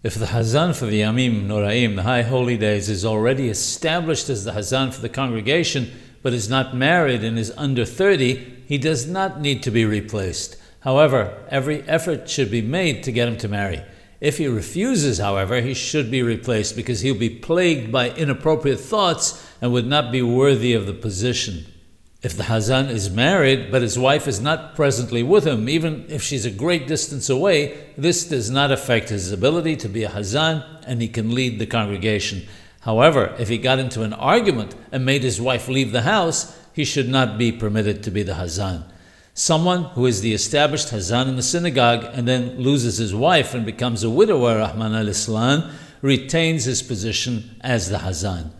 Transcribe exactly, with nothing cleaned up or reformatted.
If the Hazan for the Yamim Noraim, the High Holy Days, is already established as the Hazan for the congregation, but is not married and is under thirty, he does not need to be replaced. However, every effort should be made to get him to marry. If he refuses, however, he should be replaced because he'll be plagued by inappropriate thoughts and would not be worthy of the position. If the Hazan is married, but his wife is not presently with him, even if she's a great distance away, this does not affect his ability to be a Hazan and he can lead the congregation. However, if he got into an argument and made his wife leave the house, he should not be permitted to be the Hazan. Someone who is the established Hazan in the synagogue and then loses his wife and becomes a widower, Rahmana D'Islam, retains his position as the Hazan.